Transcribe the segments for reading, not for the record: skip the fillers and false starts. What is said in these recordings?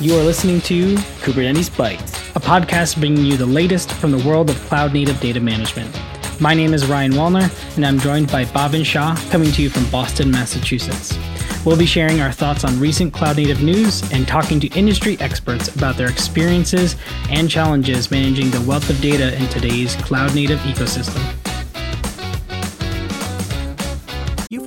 You are listening to Kubernetes Bytes, a podcast bringing you the latest from the world of Cloud Native Data Management. My name is Ryan Wallner, and I'm joined by Bhavin Shah, coming to you from Boston, Massachusetts. We'll be sharing our thoughts on recent Cloud Native news and talking to industry experts about their experiences and challenges managing the wealth of data in today's Cloud Native ecosystem. You've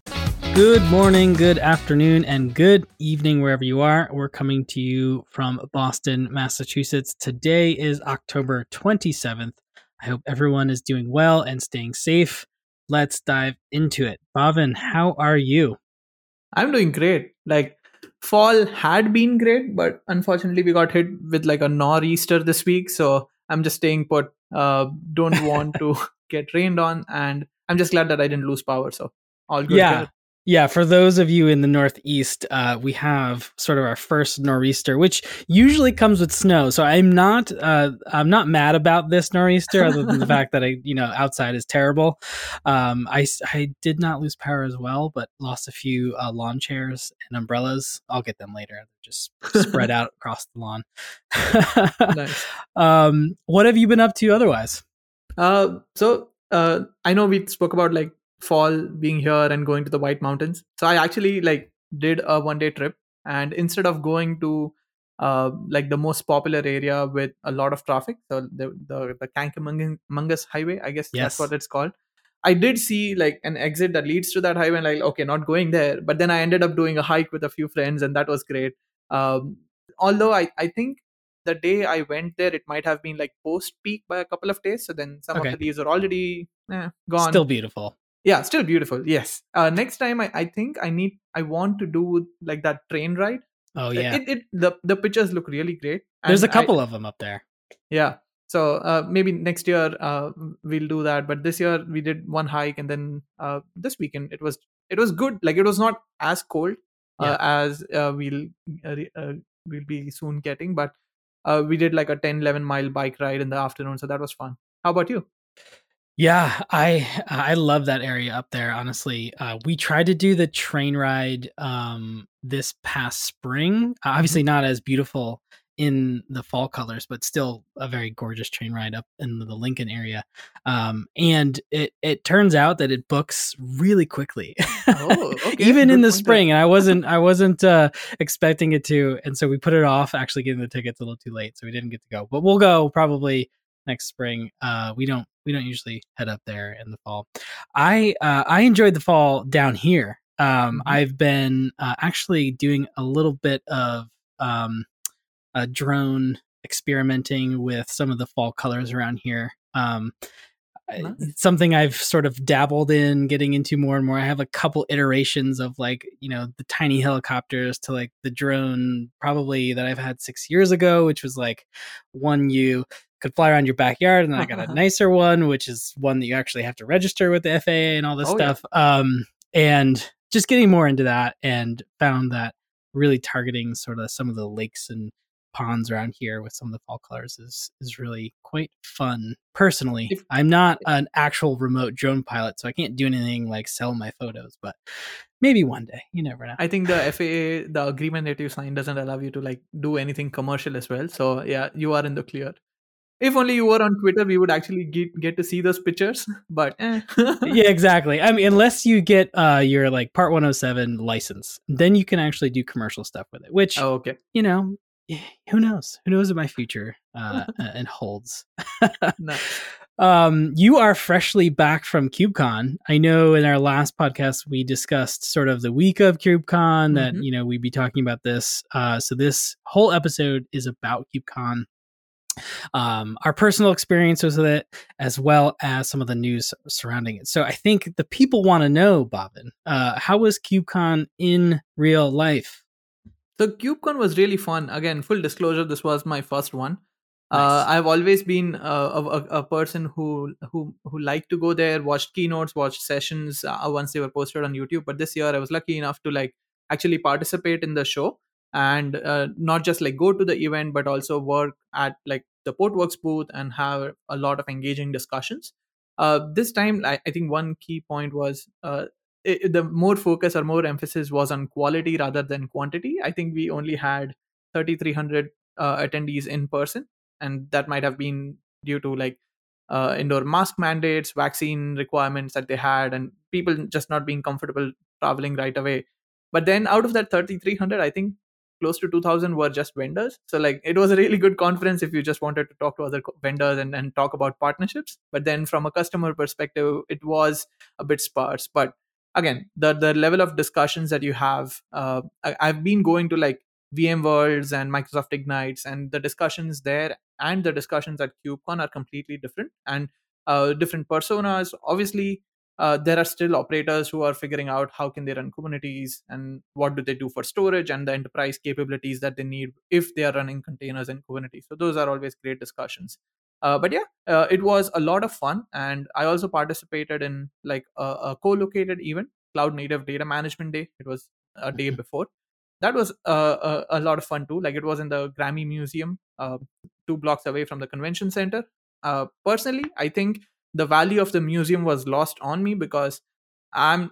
Good morning, good afternoon, and good evening wherever you are. We're coming to you from Boston, Massachusetts. Today is October 27th. I hope everyone is doing well and staying safe. Let's dive into it. Bhavin, how are you? I'm doing great. Like, fall had been great, but unfortunately we got hit with like a nor'easter this week. So I'm just staying put. Don't want to get rained on. And I'm just glad that I didn't lose power. So all good. Yeah. Care. Yeah, for those of you in the Northeast, we have sort of our first nor'easter, which usually comes with snow. So I'm not mad about this nor'easter, other than the fact that outside is terrible. I did not lose power as well, but lost a few lawn chairs and umbrellas. I'll get them later. Just spread out across the lawn. Nice. What have you been up to otherwise? So I know we spoke about like fall being here and going to the White Mountains. So I actually like did a one-day trip, and instead of going to like the most popular area with a lot of traffic, so the Kankamangus Highway, I guess Yes. That's what it's called. I did see like an exit that leads to that highway, and like, okay, not going there. But then I ended up doing a hike with a few friends, and that was great. Although I think the day I went there, it might have been like post-peak by a couple of days. So then some of the leaves are already gone. Still beautiful. Yeah, still beautiful. Yes. Next time, I think I want to do like that train ride. Oh yeah. The pictures look really great. There's a couple of them up there. Yeah. So maybe next year we'll do that. But this year we did one hike, and then this weekend it was good. Like, it was not as cold as we'll be soon getting. But we did like a 10-11 mile bike ride in the afternoon. So that was fun. How about you? Yeah, I love that area up there, honestly. We tried to do the train ride this past spring. Obviously not as beautiful in the fall colors, but still a very gorgeous train ride up in the Lincoln area. And it turns out that it books really quickly, even in the spring. There. And I wasn't expecting it to. And so we put it off actually getting the tickets a little too late. So we didn't get to go, but we'll go probably next spring. We don't usually head up there in the fall. I enjoyed the fall down here. I've been actually doing a little bit of a drone experimenting with some of the fall colors around here. It's something I've sort of dabbled in getting into more and more. I have a couple iterations of like, the tiny helicopters to like the drone probably that I've had 6 years ago, which was like one you could fly around your backyard. And then I got a nicer one, which is one that you actually have to register with the FAA and all this stuff. Yeah. And just getting more into that, and found that really targeting sort of some of the lakes and ponds around here with some of the fall colors is really quite fun. Personally, I'm not an actual remote drone pilot, so I can't do anything like sell my photos, but maybe one day, you never know. I think the FAA, the agreement that you signed doesn't allow you to like do anything commercial as well. So yeah, you are in the clear. If only you were on Twitter, we would actually get to see those pictures. But yeah, exactly. I mean, unless you get your like Part 107 license, then you can actually do commercial stuff with it, which, who knows? Who knows what my future and holds? Nice. You are freshly back from KubeCon. I know in our last podcast, we discussed sort of the week of KubeCon that, we'd be talking about this. So this whole episode is about KubeCon. Our personal experiences with it, as well as some of the news surrounding it. So I think the people want to know, Bhavin, how was KubeCon in real life? So KubeCon was really fun. Again, full disclosure, this was my first one. Nice. I've always been a person who liked to go there, watched keynotes, watched sessions once they were posted on YouTube. But this year, I was lucky enough to like actually participate in the show and not just like go to the event, but also work at like the Portworx booth and have a lot of engaging discussions. This time, I think one key point was the more focus or more emphasis was on quality rather than quantity. I think we only had 3,300 attendees in person. And that might have been due to like indoor mask mandates, vaccine requirements that they had, and people just not being comfortable traveling right away. But then out of that 3,300, I think close to 2,000 were just vendors. So like it was a really good conference if you just wanted to talk to other vendors and talk about partnerships. But then from a customer perspective, it was a bit sparse. But again, the level of discussions that you have, I've been going to like VMworlds and Microsoft Ignites, and the discussions there and the discussions at KubeCon are completely different and different personas. Obviously, there are still operators who are figuring out how can they run Kubernetes and what do they do for storage and the enterprise capabilities that they need if they are running containers in Kubernetes. So those are always great discussions. But yeah, it was a lot of fun. And I also participated in like a co-located event, Cloud Native Data Management Day. It was a day before. That was a lot of fun too. Like it was in the Grammy Museum, 2 blocks away from the convention center. Personally, I think the value of the museum was lost on me because I'm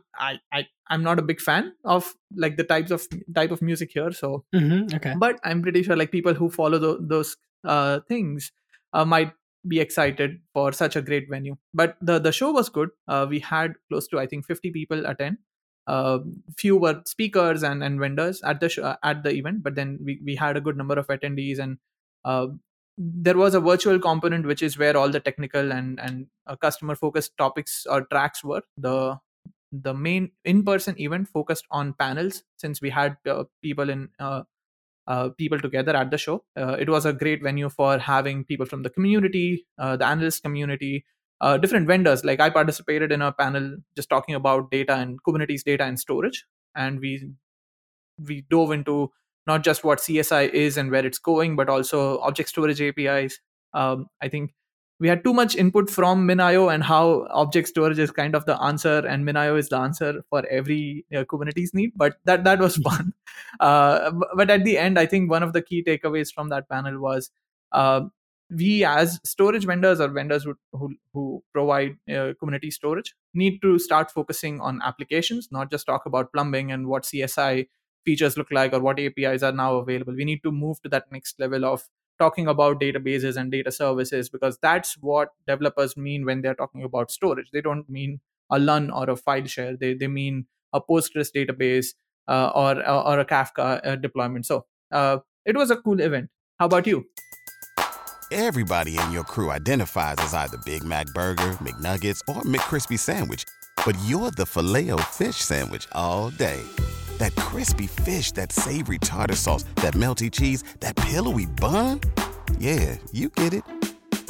not a big fan of like the type of music here. So, okay. But I'm pretty sure like people who follow those things might be excited for such a great venue. But the show was good. We had close to I think 50 people attend. Few were speakers and vendors at the at the event, but then we had a good number of attendees, and there was a virtual component, which is where all the technical and customer focused topics or tracks were. The main in-person event focused on panels, since we had people together at the show. It was a great venue for having people from the community, the analyst community, different vendors. Like I participated in a panel just talking about data and Kubernetes data and storage. And we dove into not just what CSI is and where it's going, but also object storage APIs. I think we had too much input from MinIO and how object storage is kind of the answer and MinIO is the answer for every Kubernetes need. But that was fun. But at the end, I think one of the key takeaways from that panel was we as storage vendors or vendors who provide Kubernetes storage need to start focusing on applications, not just talk about plumbing and what CSI features look like or what APIs are now available. We need to move to that next level of talking about databases and data services, because that's what developers mean when they're talking about storage. They don't mean a LUN or a file share. They mean a Postgres database or a Kafka deployment. So it was a cool event. How about you? Everybody in your crew identifies as either Big Mac Burger, McNuggets, or McCrispy Sandwich. But you're the Filet-O-Fish Sandwich all day. That crispy fish, that savory tartar sauce, that melty cheese, that pillowy bun. Yeah, you get it.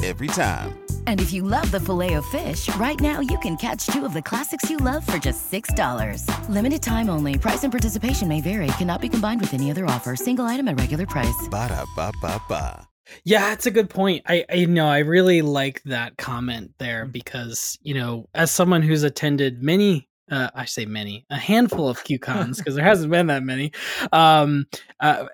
Every time. And if you love the Filet-O-Fish, right now you can catch 2 of the classics you love for just $6. Limited time only. Price and participation may vary. Cannot be combined with any other offer. Single item at regular price. Ba-da-ba-ba-ba. Yeah, that's a good point. I really like that comment there because, you know, as someone who's attended a handful of QCons, because there hasn't been that many. I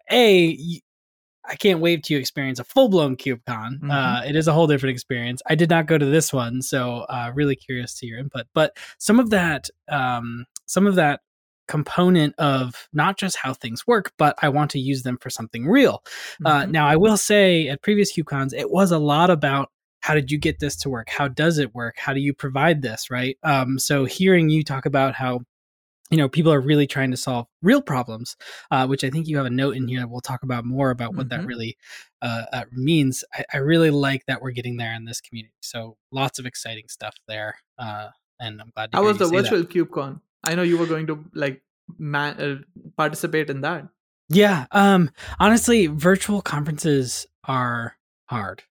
can't wait to experience a full-blown KubeCon. Mm-hmm. It is a whole different experience. I did not go to this one, so really curious to your input. But some of that component of not just how things work, but I want to use them for something real. Now, I will say at previous KubeCons, it was a lot about how did you get this to work? How does it work? How do you provide this, right? So hearing you talk about how, you know, people are really trying to solve real problems, which I think you have a note in here that we'll talk about more about what that really means. I really like that we're getting there in this community. So lots of exciting stuff there. And I'm glad to hear you say that. How was the virtual KubeCon? I know you were going to like participate in that. Yeah. Honestly, virtual conferences are hard.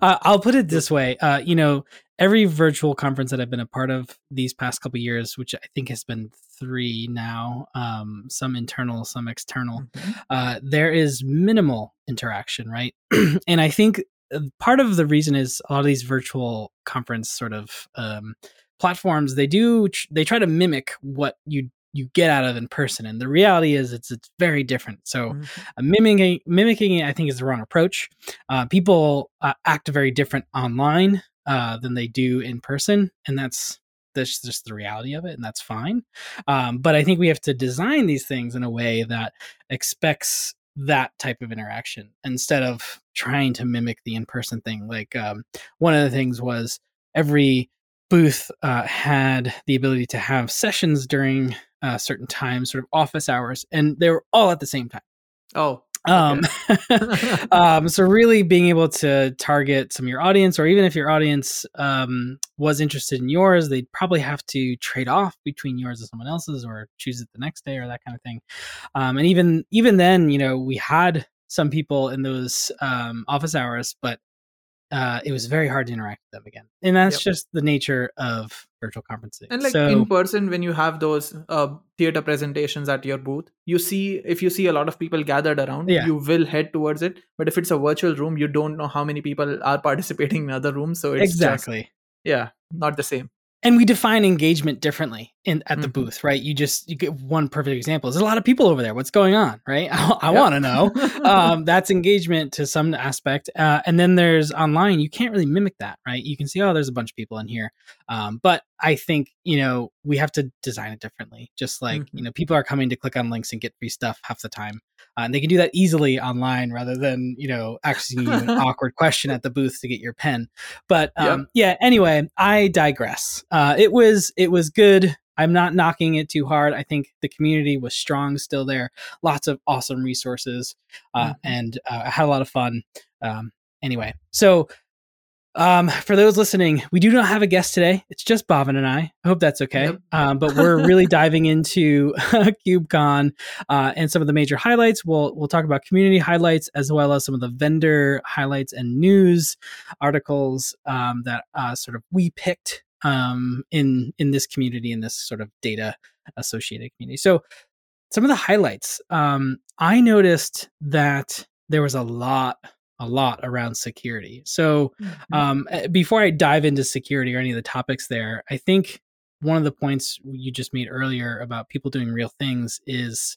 I'll put it this way. You know, every virtual conference that I've been a part of these past couple of years, which I think has been three now, some internal, some external, there is minimal interaction, right? And I think part of the reason is a lot of these virtual conference sort of platforms, they try to mimic what you get out of in person. And the reality is it's very different. So mimicking it, I think, is the wrong approach. People act very different online than they do in person. And that's just the reality of it. And that's fine. But I think we have to design these things in a way that expects that type of interaction instead of trying to mimic the in-person thing. Like one of the things was every booth had the ability to have sessions during certain times, sort of office hours, and they were all at the same time. Oh, okay. So really being able to target some of your audience, or even if your audience was interested in yours, they'd probably have to trade off between yours and someone else's, or choose it the next day, or that kind of thing. And even then, we had some people in those office hours, but it was very hard to interact with them again. And that's just the nature of virtual conferencing. And in person, when you have those theater presentations at your booth, if you see a lot of people gathered around, you will head towards it. But if it's a virtual room, you don't know how many people are participating in other rooms. So it's not the same. And we define engagement differently at the booth, right? You get one perfect example. There's a lot of people over there. What's going on, right? I want to know. That's engagement to some aspect. And then there's online. You can't really mimic that, right? You can see, there's a bunch of people in here. But I think, we have to design it differently. Just like, people are coming to click on links and get free stuff half the time. And they can do that easily online rather than, asking you an awkward question at the booth to get your pen. But anyway, I digress. It was good. I'm not knocking it too hard. I think the community was strong still there. Lots of awesome resources. And I had a lot of fun. Anyway, so for those listening, we do not have a guest today. It's just Bhavin and I. I hope that's okay. Yep. But we're really diving into KubeCon and some of the major highlights. We'll talk about community highlights as well as some of the vendor highlights and news articles that sort of we picked in this community, in this sort of data associated community. So some of the highlights. I noticed that there was a lot around security. So before I dive into security or any of the topics there, I think one of the points you just made earlier about people doing real things is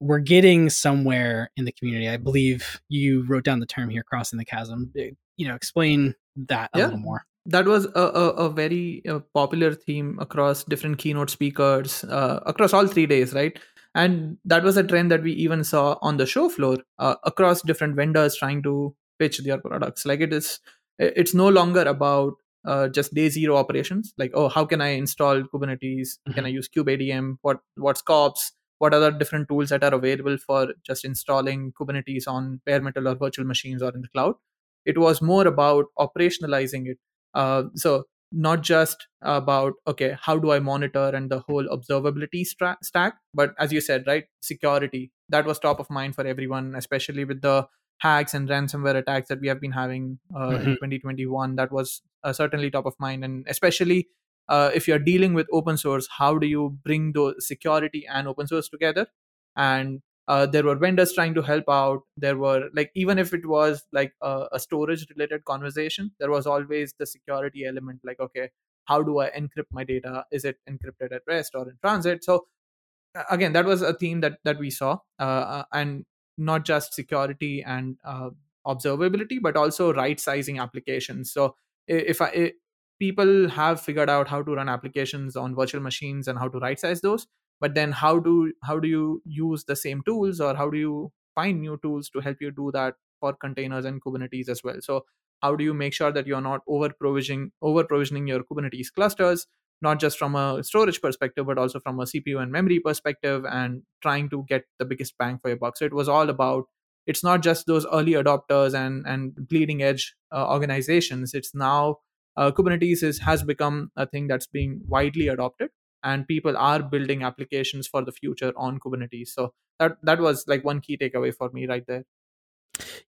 we're getting somewhere in the community. I believe you wrote down the term here, crossing the chasm. Explain that a little more. That was a very popular theme across different keynote speakers, across all 3 days, right? And that was a trend that we even saw on the show floor across different vendors trying to pitch their products. Like it's no longer about just day zero operations. Like, how can I install Kubernetes? Can I use kubeadm? What's COPS? What are the different tools that are available for just installing Kubernetes on bare metal or virtual machines or in the cloud? It was more about operationalizing it. So not just about, how do I monitor and the whole observability stack? But as you said, right, security, that was top of mind for everyone, especially with the hacks and ransomware attacks that we have been having in 2021. That was certainly top of mind. And especially if you're dealing with open source, how do you bring those security and open source together? And there were vendors trying to help out. There were, even if it was a storage related conversation, there was always the security element, how do I encrypt my data? Is it encrypted at rest or in transit? So again, that was a theme that we saw, and not just security and observability, but also right sizing applications. So people have figured out how to run applications on virtual machines and how to right size those. But then how do you use the same tools, or how do you find new tools to help you do that for containers and Kubernetes as well? So how do you make sure that you're not over-provisioning your Kubernetes clusters, not just from a storage perspective, but also from a CPU and memory perspective, and trying to get the biggest bang for your buck. So it was all about, it's not just those early adopters and bleeding edge organizations. It's now Kubernetes has become a thing that's being widely adopted. And people are building applications for the future on Kubernetes. So that was one key takeaway for me right there.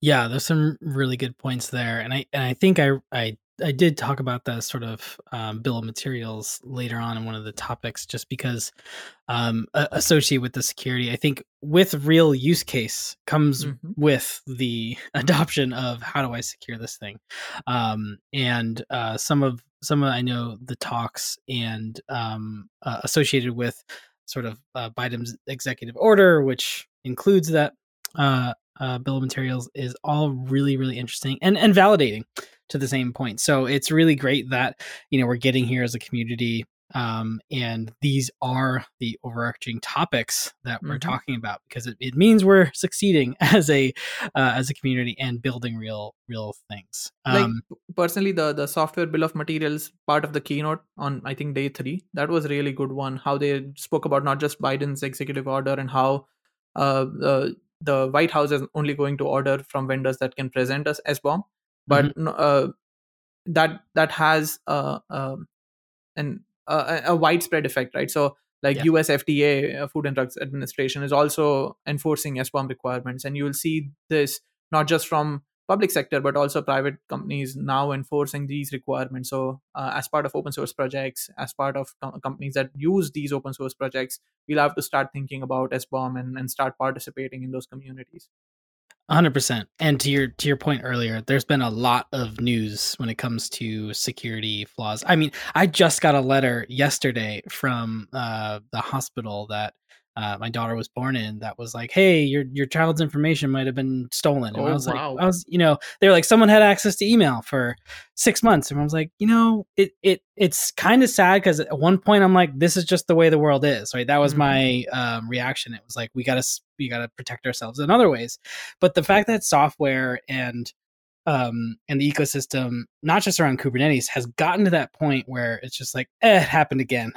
Yeah, there's some really good points there, and I think I I did talk about the sort of bill of materials later on in one of the topics, just because associated with the security, I think with real use case comes with the adoption of how do I secure this thing? And some of I know the talks and associated with sort of Biden's executive order, which includes that bill of materials, is all really, really interesting and validating to the same point. So it's really great that, you know, we're getting here as a community. And these are the overarching topics that we're talking about, because it means we're succeeding as a community and building real things. Personally, the software bill of materials part of the keynote on, I think, day 3, that was a really good one, how they spoke about not just Biden's executive order and how the White House is only going to order from vendors that can present us SBOM, but that has a widespread effect, right? So like US FDA, Food and Drugs Administration, is also enforcing SBOM requirements. And you will see this not just from public sector, but also private companies now enforcing these requirements. So as part of open source projects, as part of companies that use these open source projects, we'll have to start thinking about SBOM and start participating in those communities. 100%. And to your point earlier, there's been a lot of news when it comes to security flaws. I mean, I just got a letter yesterday from the hospital that my daughter was born in, that was like, hey, your child's information might have been stolen. And I was, you know, they were like, someone had access to email for 6 months. And I was like, you know, it's kind of sad, because at one point I'm like, this is just the way the world is, right? That was my reaction. It was like, we gotta protect ourselves in other ways. But the fact that software and the ecosystem, not just around Kubernetes, has gotten to that point where it's just like, it happened again,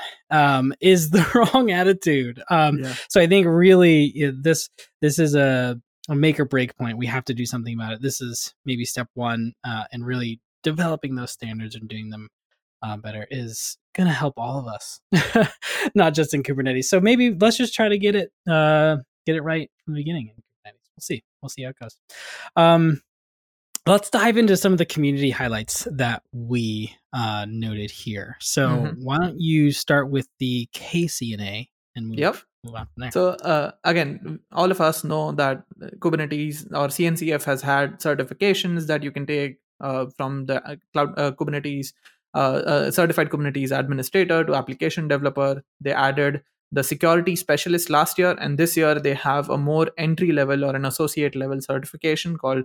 is the wrong attitude. So I think really, you know, this is a make or break point. We have to do something about it. This is maybe step one, and really developing those standards and doing them better is going to help all of us, not just in Kubernetes. So maybe let's just try to get it right from the beginning in Kubernetes. We'll see how it goes. Let's dive into some of the community highlights that we noted here. So why don't you start with the KCNA and move on from there. So again, all of us know that Kubernetes or CNCF has had certifications that you can take from the cloud Kubernetes, certified Kubernetes administrator to application developer. They added the security specialist last year, and this year they have a more entry level or an associate level certification called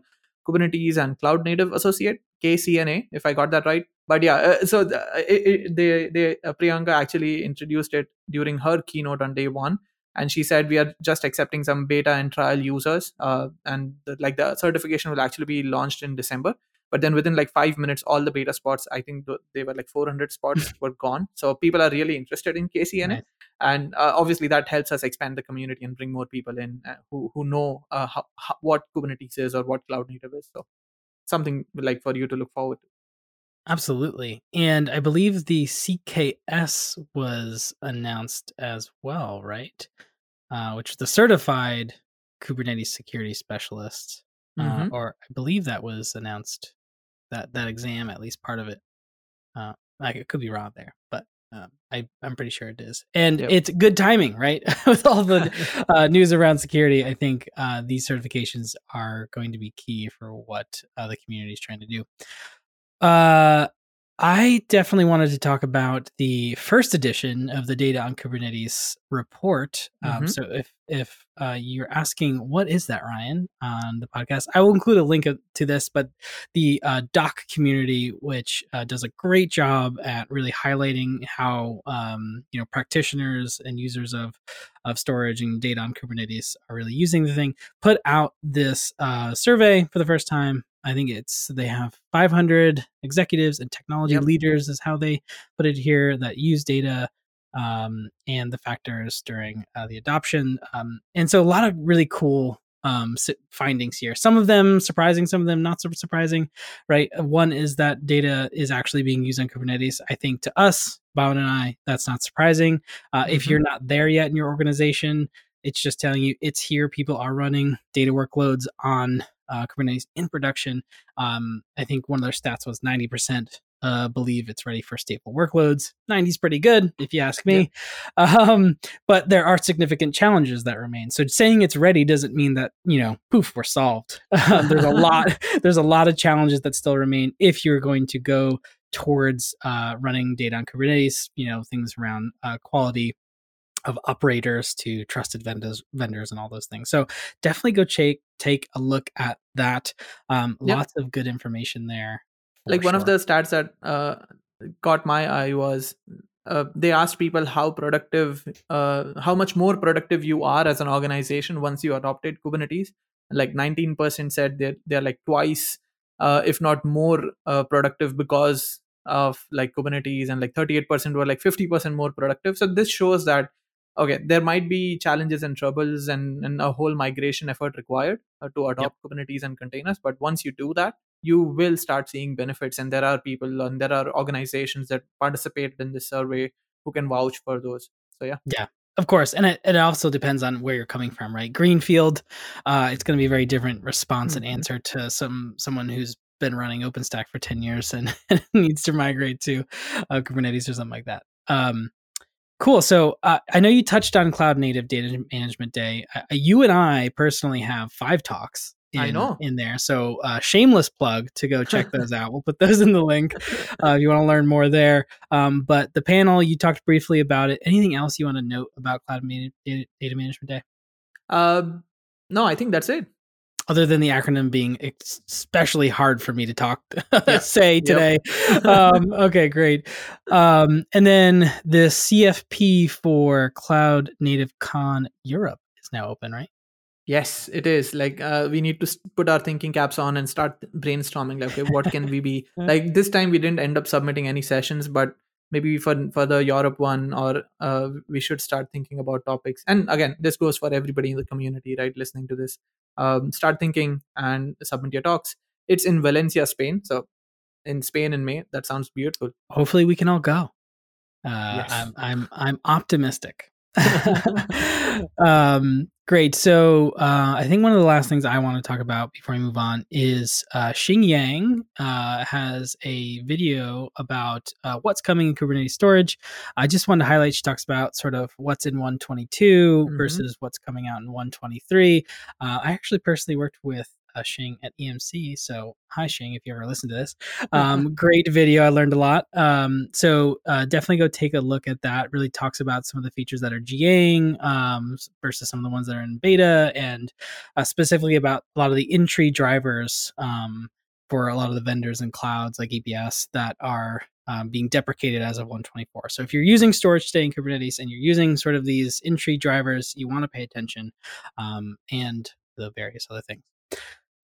Kubernetes and Cloud Native Associate, KCNA, if I got that right. But so Priyanka actually introduced it during her keynote on day 1, and she said we are just accepting some beta and trial users, and the certification will actually be launched in December. But then within 5 minutes, all the beta spots, I think they were 400 spots were gone. So people are really interested in KCNA, nice. And obviously that helps us expand the community and bring more people in who know what Kubernetes is or what Cloud Native is. So something for you to look forward to. Absolutely. And I believe the CKS was announced as well, right? Which is the Certified Kubernetes Security Specialist. Or I believe that was announced, that exam, at least part of it. It could be wrong there, but I'm pretty sure it is. And it's good timing, right? With all the news around security, I think these certifications are going to be key for what the community is trying to do. I definitely wanted to talk about the first edition of the Data on Kubernetes report. So if you're asking, what is that, Ryan, on the podcast, I will include a link to this, but the doc community, which does a great job at really highlighting how practitioners and users of storage and data on Kubernetes are really using the thing, put out this survey for the first time. I think they have 500 executives and technology leaders is how they put it here, that use data and the factors during the adoption. And so a lot of really cool findings here. Some of them surprising, some of them not so surprising, right? One is that data is actually being used on Kubernetes. I think to us, Bhavin and I, that's not surprising. If you're not there yet in your organization, it's just telling you it's here. People are running data workloads on Kubernetes in production. I think one of their stats was 90% believe it's ready for stable workloads. 90 is pretty good, if you ask me. Yeah. But there are significant challenges that remain. So saying it's ready doesn't mean that, you know, poof, we're solved. There's a lot of challenges that still remain if you're going to go towards running data on Kubernetes, you know, things around quality of operators to trusted vendors and all those things. So definitely go take a look at that. Lots of good information there. Like one of the stats that caught my eye was they asked people how much more productive you are as an organization once you adopted Kubernetes. Like 19% said they're like twice, if not more productive because of like Kubernetes, and like 38% were like 50% more productive. So this shows that, okay, there might be challenges and troubles and a whole migration effort required to adopt Kubernetes and containers. But once you do that, you will start seeing benefits. And there are people and there are organizations that participated in this survey who can vouch for those. So yeah. Yeah. Of course. And it also depends on where you're coming from, right? Greenfield, it's going to be a very different response and answer to someone who's been running OpenStack for 10 years and needs to migrate to Kubernetes or something like that. Cool. So I know you touched on Cloud Native Data Management Day. You and I personally have 5 talks in there. So shameless plug to go check those out. We'll put those in the link if you want to learn more there. But the panel, you talked briefly about it. Anything else you want to note about Cloud Native Data Management Day? No, I think that's it. Other than the acronym being especially hard for me to say today. Okay, great. And then the CFP for Cloud Native Con Europe is now open, right? Yes, it is. Like we need to put our thinking caps on and start brainstorming. Like, okay, what can we be like? This time we didn't end up submitting any sessions, but maybe for the Europe one, or we should start thinking about topics. And again, this goes for everybody in the community, right? Listening to this, start thinking and submit your talks. It's in Valencia, Spain. So in Spain in May, that sounds beautiful. Hopefully we can all go. Yes. I'm optimistic. Great. So I think one of the last things I want to talk about before we move on is Xing Yang has a video about what's coming in Kubernetes storage. I just wanted to highlight, she talks about sort of what's in 122 versus what's coming out in 123. I actually personally worked with Xing at EMC. So hi, Xing, if you ever listen to this. Great video. I learned a lot. So definitely go take a look at that. Really talks about some of the features that are GAing versus some of the ones that are in beta, and specifically about a lot of the entry drivers for a lot of the vendors and clouds like EBS that are being deprecated as of 124. So if you're using storage today in Kubernetes and you're using sort of these entry drivers, you want to pay attention and the various other things.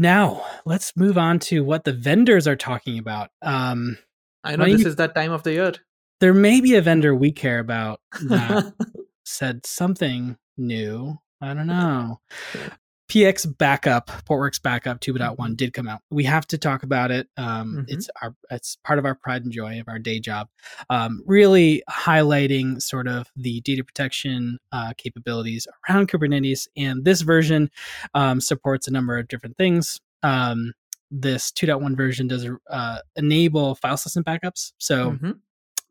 Now, let's move on to what the vendors are talking about. I know this is that time of the year. There may be a vendor we care about that said something new. I don't know. Portworx Backup 2.1 did come out. We have to talk about it. It's part of our pride and joy of our day job. Really highlighting sort of the data protection capabilities around Kubernetes. And this version supports a number of different things. This 2.1 version does enable file system backups. So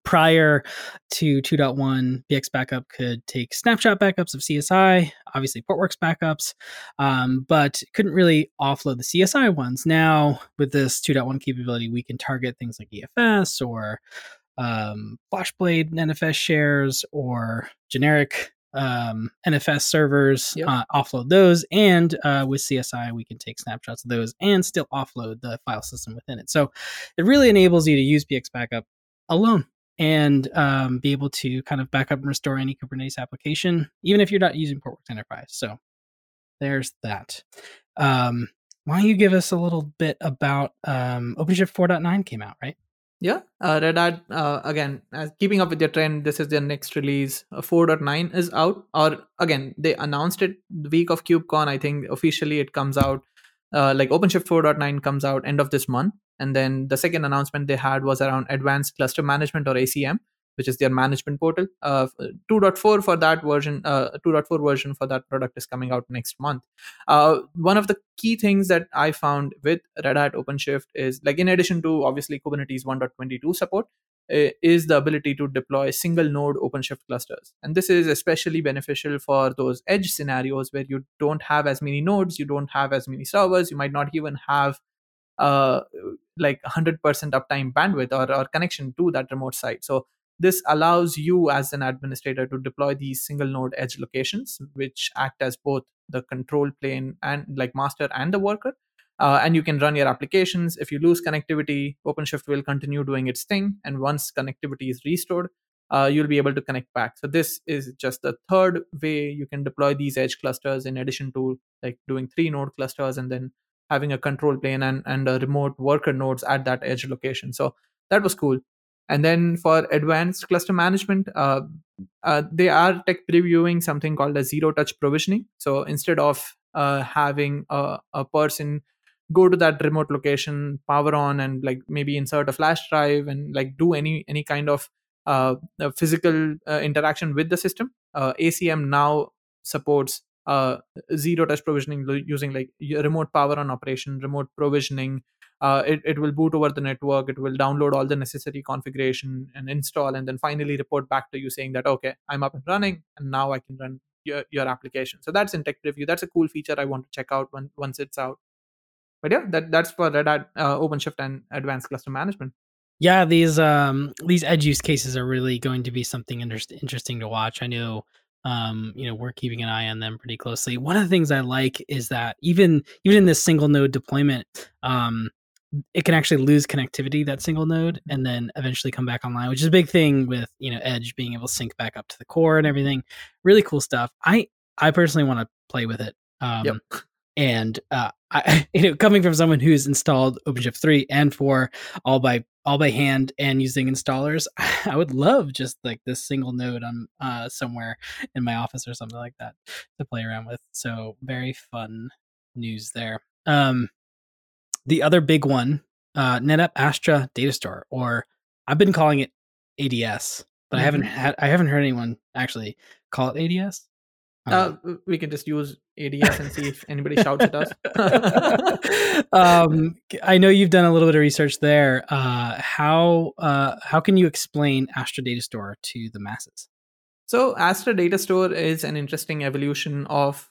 prior to 2.1, PX Backup could take snapshot backups of CSI, obviously Portworx backups, but couldn't really offload the CSI ones. Now, with this 2.1 capability, we can target things like EFS or FlashBlade NFS shares or generic NFS servers, offload those. And with CSI, we can take snapshots of those and still offload the file system within it. So it really enables you to use PX Backup alone and be able to kind of back up and restore any Kubernetes application, even if you're not using Portworx Enterprise. So there's that. why don't you give us a little bit about OpenShift 4.9 came out, right? Yeah, Red Hat, again, keeping up with their trend, this is their next release. 4.9 is out, or again, they announced it the week of KubeCon. I think officially it comes out, like OpenShift 4.9 comes out end of this month. And then the second announcement they had was around Advanced Cluster Management, or ACM, which is their management portal. 2.4 for that version, 2.4 version for that product is coming out next month. One of the key things that I found with Red Hat OpenShift is, like, in addition to obviously Kubernetes 1.22 support, is the ability to deploy single node OpenShift clusters. And this is especially beneficial for those edge scenarios where you don't have as many nodes, you don't have as many servers, you might not even have like 100% uptime bandwidth or connection to that remote site. So this allows you as an administrator to deploy these single node edge locations, which act as both the control plane and like master and the worker. And you can run your applications. If you lose connectivity, OpenShift will continue doing its thing. And once connectivity is restored, you'll be able to connect back. So this is just the third way you can deploy these edge clusters, in addition to like doing 3 node clusters and then having a control plane and a remote worker nodes at that edge location. So that was cool. And then for advanced cluster management, they are tech previewing something called a zero-touch provisioning. So instead of having a person go to that remote location, power on, and like maybe insert a flash drive and like do any kind of physical interaction with the system, ACM now supports zero-touch provisioning using like remote power on operation, remote provisioning. It will boot over the network, it will download all the necessary configuration and install, and then finally report back to you saying that, okay, I'm up and running, and now I can run your application. So that's in tech preview. That's a cool feature I want to check out once it's out. But yeah, that's for Red Hat, OpenShift, and Advanced Cluster Management. Yeah, these edge use cases are really going to be something interesting to watch. I know we're keeping an eye on them pretty closely. One of the things I like is that even in this single node deployment, it can actually lose connectivity, that single node, and then eventually come back online, which is a big thing with, edge being able to sync back up to the core and everything. Really cool stuff. I personally want to play with it. And, coming from someone who's installed OpenShift 3 and 4 all by hand and using installers, I would love just like this single node on somewhere in my office or something like that to play around with. So very fun news there. The other big one, NetApp Astra Data Store, or I've been calling it ADS, but I haven't heard anyone actually call it ADS. We can just use ADS and see if anybody shouts at us. I know you've done a little bit of research there. How can you explain Astra Data Store to the masses? So Astra Data Store is an interesting evolution of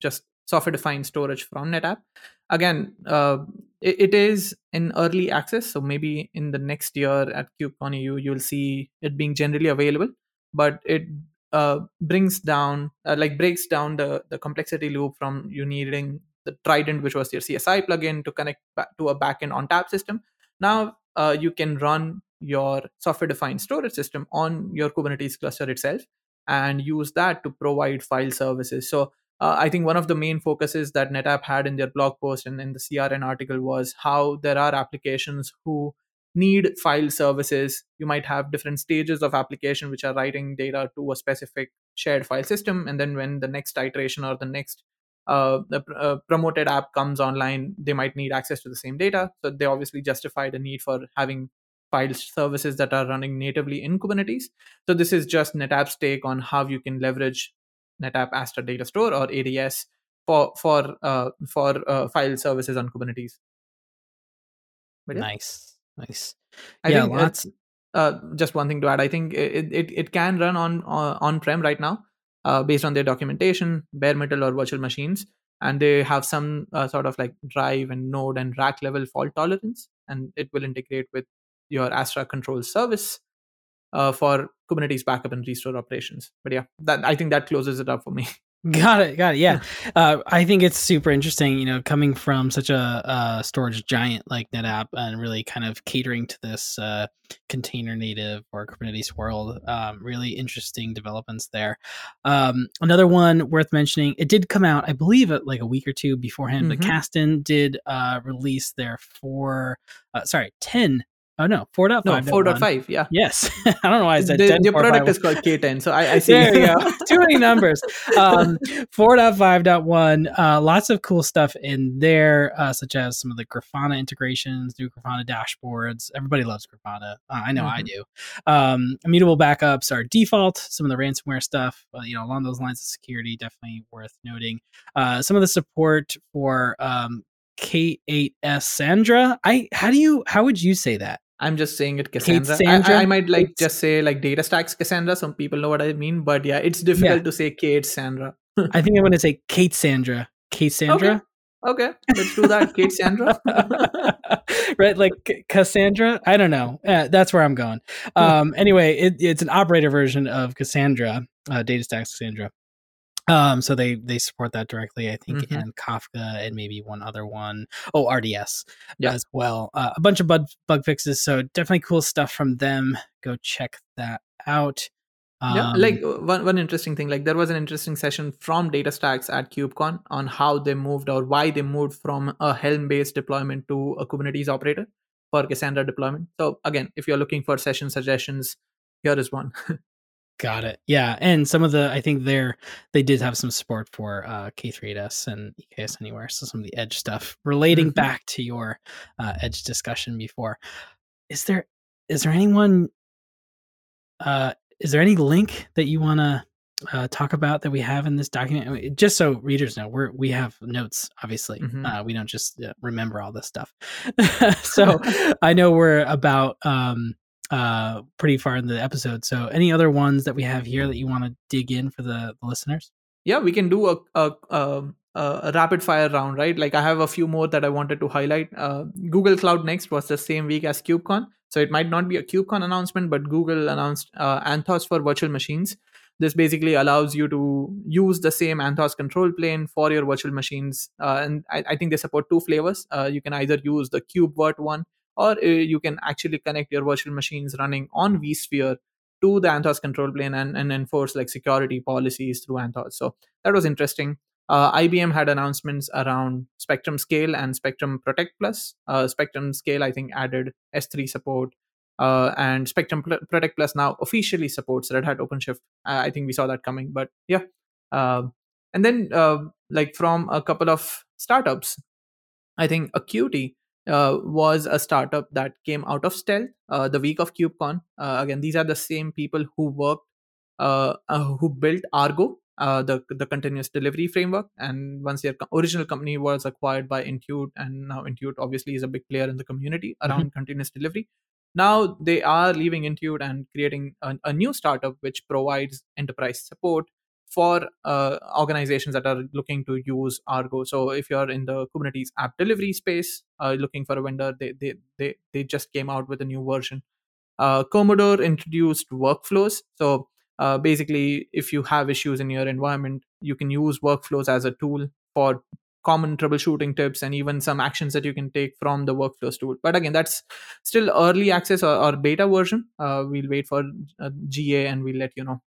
just software-defined storage from NetApp. Again, it is in early access, so maybe in the next year at KubeCon EU, you'll see it being generally available. But it breaks down the complexity loop from you needing the Trident, which was your CSI plugin, to connect back to a backend ONTAP system. Now you can run your software-defined storage system on your Kubernetes cluster itself and use that to provide file services. So I think one of the main focuses that NetApp had in their blog post and in the CRN article was how there are applications who need file services. You might have different stages of application which are writing data to a specific shared file system. And then when the next iteration or the next promoted app comes online, they might need access to the same data. So they obviously justified the need for having file services that are running natively in Kubernetes. So this is just NetApp's take on how you can leverage NetApp Astra Data Store, or ADS, for file services on Kubernetes. But yeah. Nice. I think lots. Just one thing to add. I think it can run on-prem right now, based on their documentation, bare metal or virtual machines, and they have some sort of like drive and node and rack level fault tolerance, and it will integrate with your Astra control service for Kubernetes backup and restore operations. But yeah, I think that closes it up for me. Got it. Yeah. I think it's super interesting, coming from such a storage giant like NetApp and really kind of catering to this container native or Kubernetes world. Really interesting developments there. Another one worth mentioning, it did come out, I believe, like a week or two beforehand, but Kasten did release their 10. Oh, no, 4.5. No, 4.5, yeah. Yes. I don't know why I said 10. Your product is called K10, so I see. There you go. Too many numbers. 4.5.1, lots of cool stuff in there, such as some of the Grafana integrations, new Grafana dashboards. Everybody loves Grafana. I know I do. Immutable backups are default. Some of the ransomware stuff, along those lines of security, definitely worth noting. Some of the support for K8ssandra. How would you say that? I'm just saying it Cassandra. I might just say like DataStax Cassandra. Some people know what I mean, but yeah, it's difficult to say K8ssandra. I think I'm going to say K8ssandra. K8ssandra? Okay. Let's do that. K8ssandra. Right? Like Cassandra? I don't know. That's where I'm going. Anyway, it's an operator version of Cassandra, DataStax Cassandra. So they support that directly, I think, and Kafka and maybe one other one. Oh, RDS as well. A bunch of bug fixes. So definitely cool stuff from them. Go check that out. One interesting thing, there was an interesting session from DataStax at KubeCon on how they moved or why they moved from a Helm-based deployment to a Kubernetes operator for Cassandra deployment. So again, if you're looking for session suggestions, here is one. Got it. Yeah. And some of I think they did have some support for K3s and EKS Anywhere. So some of the edge stuff relating back to your edge discussion before. Is there any link that you want to talk about that we have in this document? I mean, just so readers know, we have notes, obviously. We don't just remember all this stuff. So I know we're about... pretty far in the episode. So any other ones that we have here that you want to dig in for the listeners? Yeah, we can do a rapid fire round, right? I have a few more that I wanted to highlight. Google Cloud Next was the same week as KubeCon. So it might not be a KubeCon announcement, but Google announced Anthos for virtual machines. This basically allows you to use the same Anthos control plane for your virtual machines. And I think they support two flavors. You can either use the KubeVirt one, or you can actually connect your virtual machines running on vSphere to the Anthos control plane and enforce security policies through Anthos. So that was interesting. IBM had announcements around Spectrum Scale and Spectrum Protect Plus. Spectrum Scale, I think, added S3 support. And Spectrum Protect Plus now officially supports Red Hat OpenShift. I think we saw that coming, but yeah. And then from a couple of startups, I think Acuity, was a startup that came out of stealth the week of KubeCon. Again, these are the same people who worked, who built Argo, the continuous delivery framework. And once their original company was acquired by Intuit, and now Intuit obviously is a big player in the community around continuous delivery. Now they are leaving Intuit and creating a new startup which provides enterprise support for organizations that are looking to use Argo. So if you're in the Kubernetes app delivery space, looking for a vendor, they just came out with a new version. Commodore introduced workflows. So basically, if you have issues in your environment, you can use workflows as a tool for common troubleshooting tips and even some actions that you can take from the workflows tool. But again, that's still early access or beta version. We'll wait for GA and we'll let you know.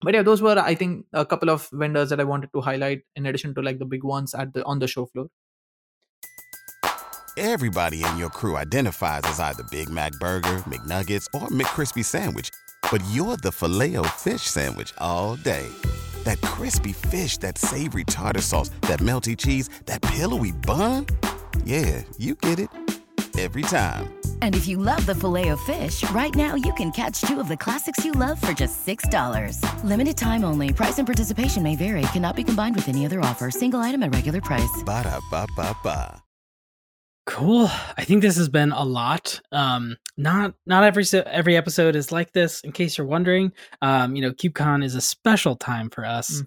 But yeah, those were, I think, a couple of vendors that I wanted to highlight in addition to the big ones on the show floor. Everybody in your crew identifies as either Big Mac Burger, McNuggets, or McCrispy Sandwich. But you're the Filet-O-Fish Sandwich all day. That crispy fish, that savory tartar sauce, that melty cheese, that pillowy bun. Yeah, you get it. Every time. And if you love the Filet-O-Fish, right now you can catch two of the classics you love for just $6. Limited time only. Price and participation may vary. Cannot be combined with any other offer. Single item at regular price. Ba-da-ba-ba-ba. Cool. I think this has been a lot. Not every episode is like this, in case you're wondering. KubeCon is a special time for us.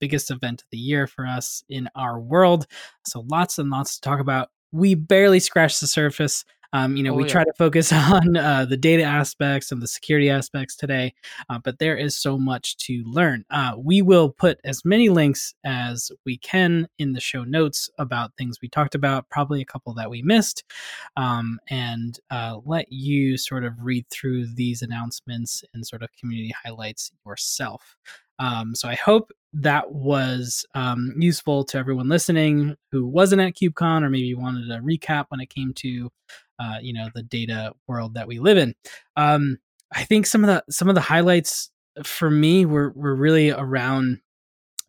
Biggest event of the year for us in our world. So lots and lots to talk about. We barely scratched the surface. We try to focus on the data aspects and the security aspects today, but there is so much to learn. We will put as many links as we can in the show notes about things we talked about, probably a couple that we missed, and let you sort of read through these announcements and sort of community highlights yourself. So I hope that was useful to everyone listening who wasn't at KubeCon, or maybe wanted a recap when it came to the data world that we live in. I think some of the highlights for me were really around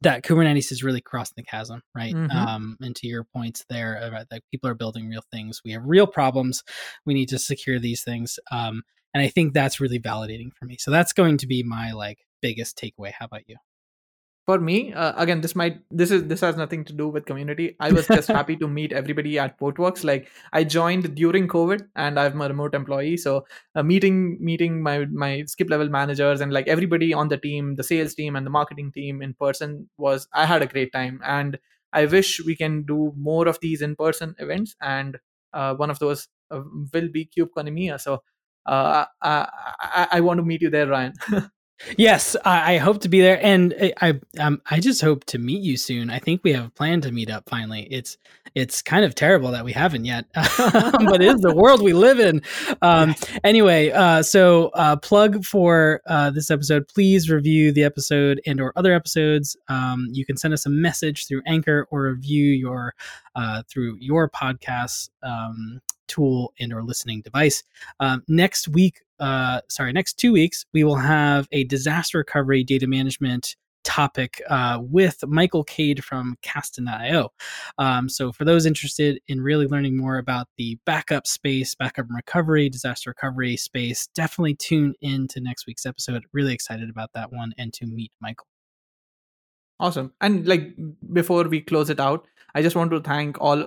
that Kubernetes is really crossing the chasm, right? Mm-hmm. And to your points there about that people are building real things, we have real problems, we need to secure these things, and I think that's really validating for me. So that's going to be my biggest takeaway. How about you? For me, again, this has nothing to do with community. I was just happy to meet everybody at Portworx. I joined during COVID, and I'm a remote employee. So meeting my skip level managers and everybody on the team, the sales team and the marketing team in person, I had a great time. And I wish we can do more of these in-person events. And one of those will be KubeCon EMEA. So I want to meet you there, Ryan. Yes, I hope to be there, and I just hope to meet you soon. I think we have a plan to meet up finally. It's kind of terrible that we haven't yet, but it is the world we live in. Anyway, so plug for this episode. Please review the episode and/or other episodes. You can send us a message through Anchor, or review through your podcast tool and/or listening device. Next 2 weeks, we will have a disaster recovery data management topic with Michael Cade from KCNA. So for those interested in really learning more about the disaster recovery space, definitely tune in to next week's episode. Really excited about that one and to meet Michael. Awesome. And before we close it out, I just want to thank all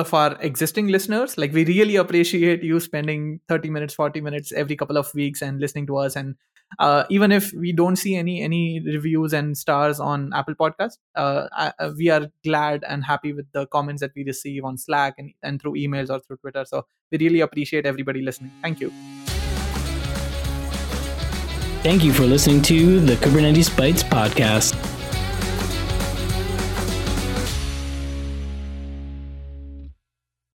of our existing listeners. We really appreciate you spending 30 minutes, 40 minutes every couple of weeks and listening to us. And even if we don't see any reviews and stars on Apple Podcasts, we are glad and happy with the comments that we receive on Slack and through emails or through Twitter. So we really appreciate everybody listening. Thank you. Thank you for listening to the Kubernetes Bytes podcast.